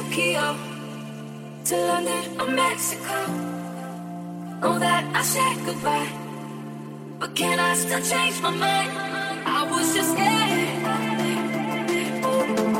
Tokyo to London or Mexico. Oh, that I said goodbye, but can I still change my mind? I was just scared. Ooh.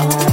Oh,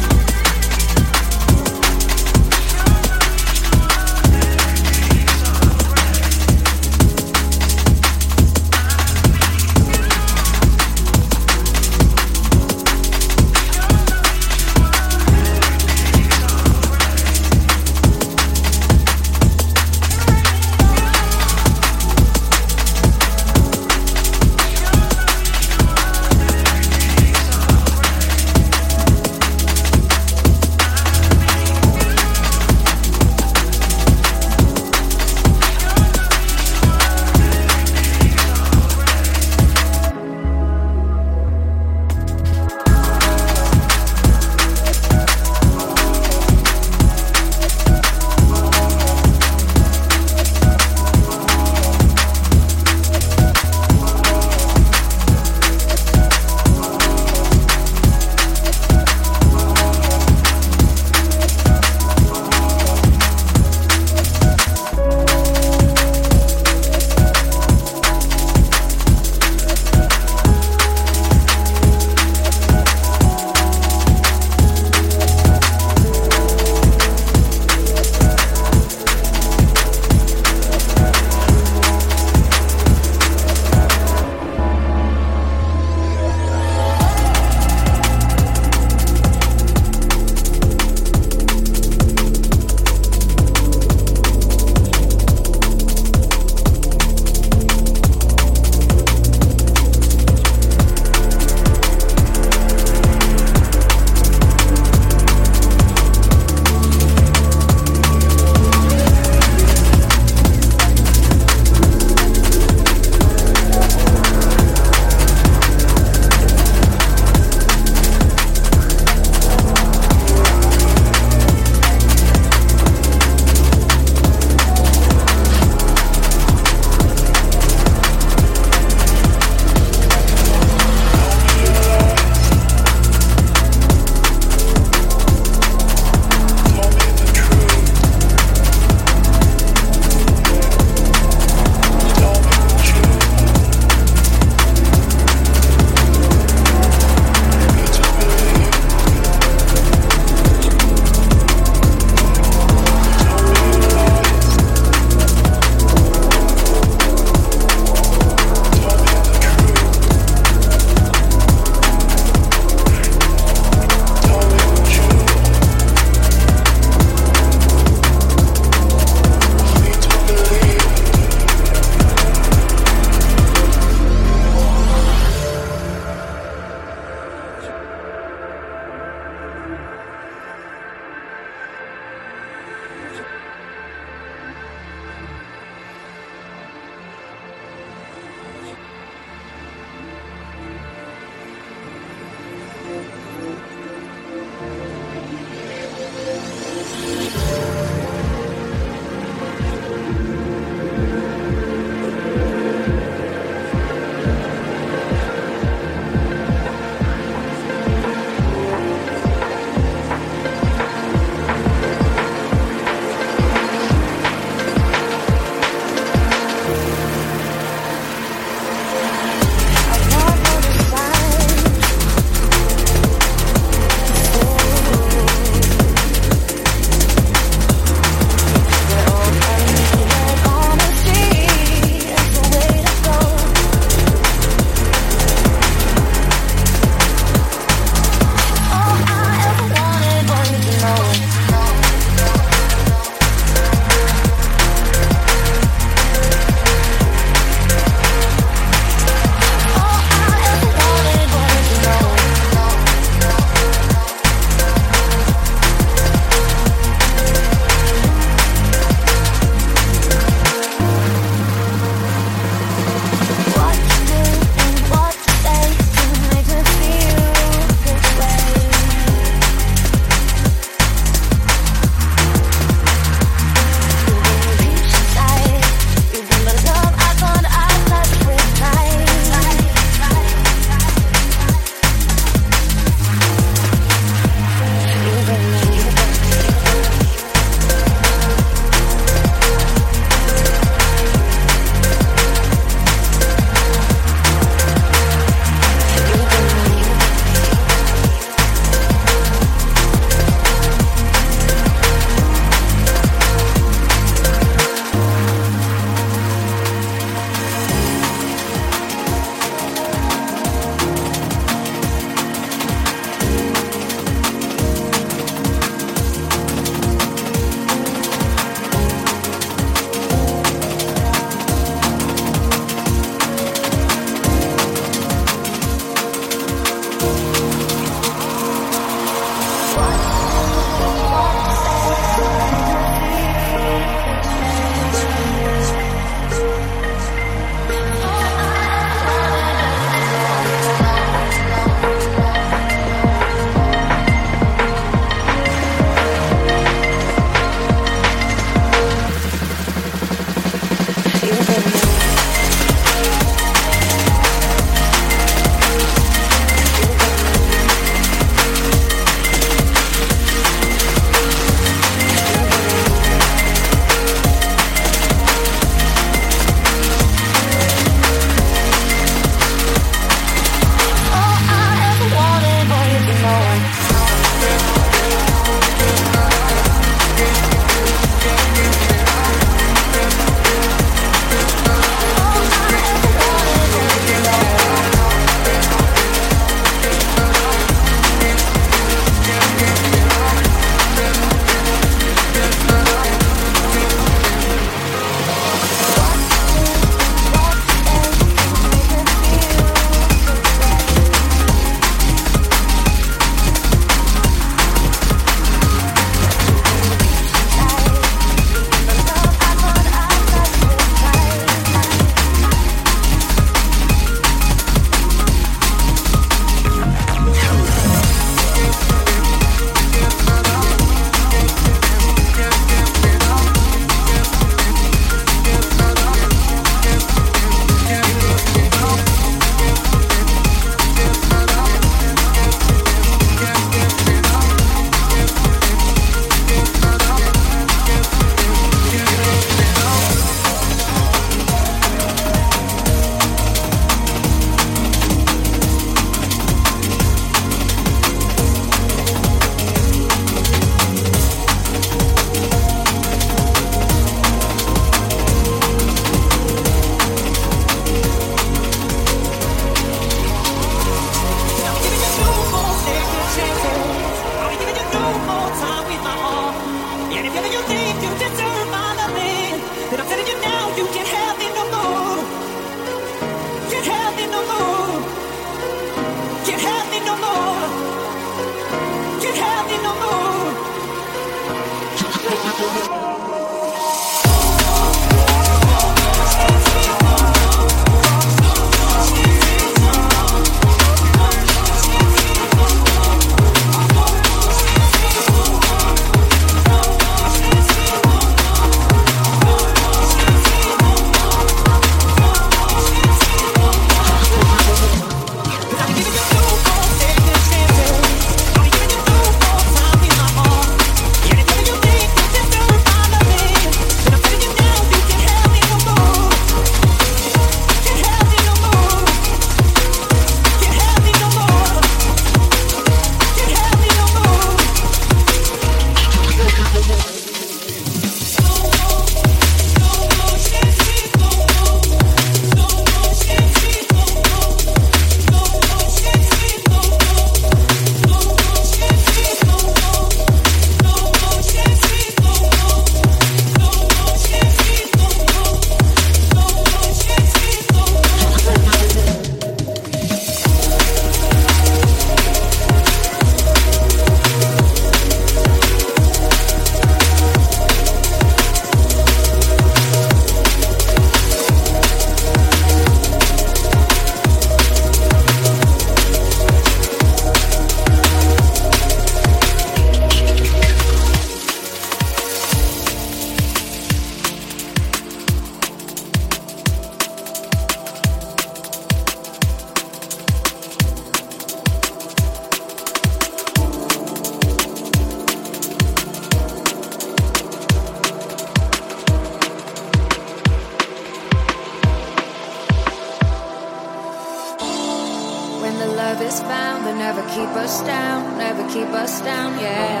love is found, they never keep us down, never keep us down, yeah.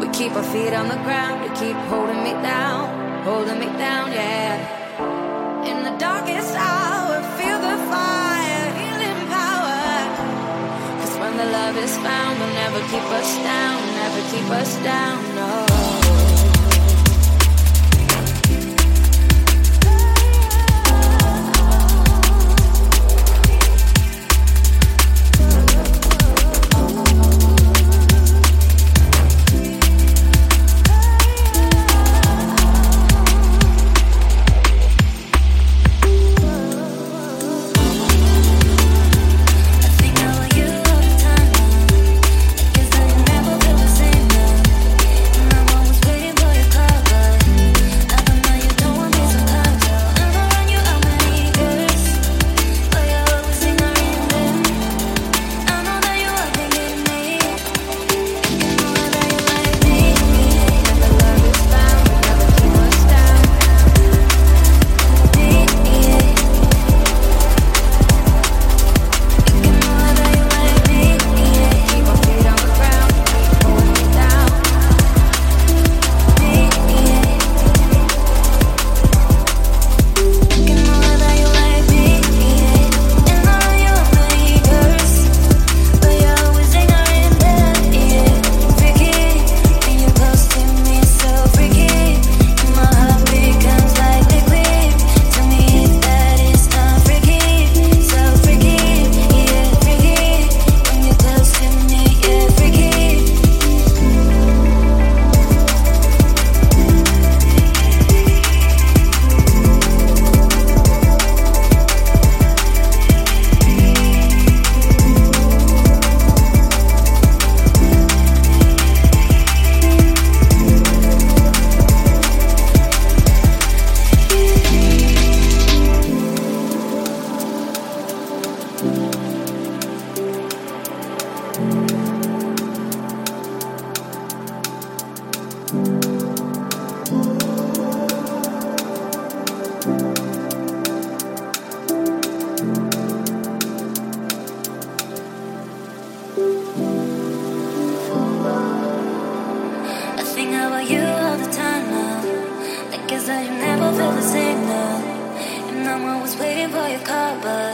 We keep our feet on the ground, they keep holding me down, yeah. In the darkest hour, feel the fire, healing power. 'Cause when the love is found, they'll never keep us down, never keep us down, no. Waiting for your call, but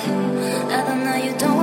I don't know you don't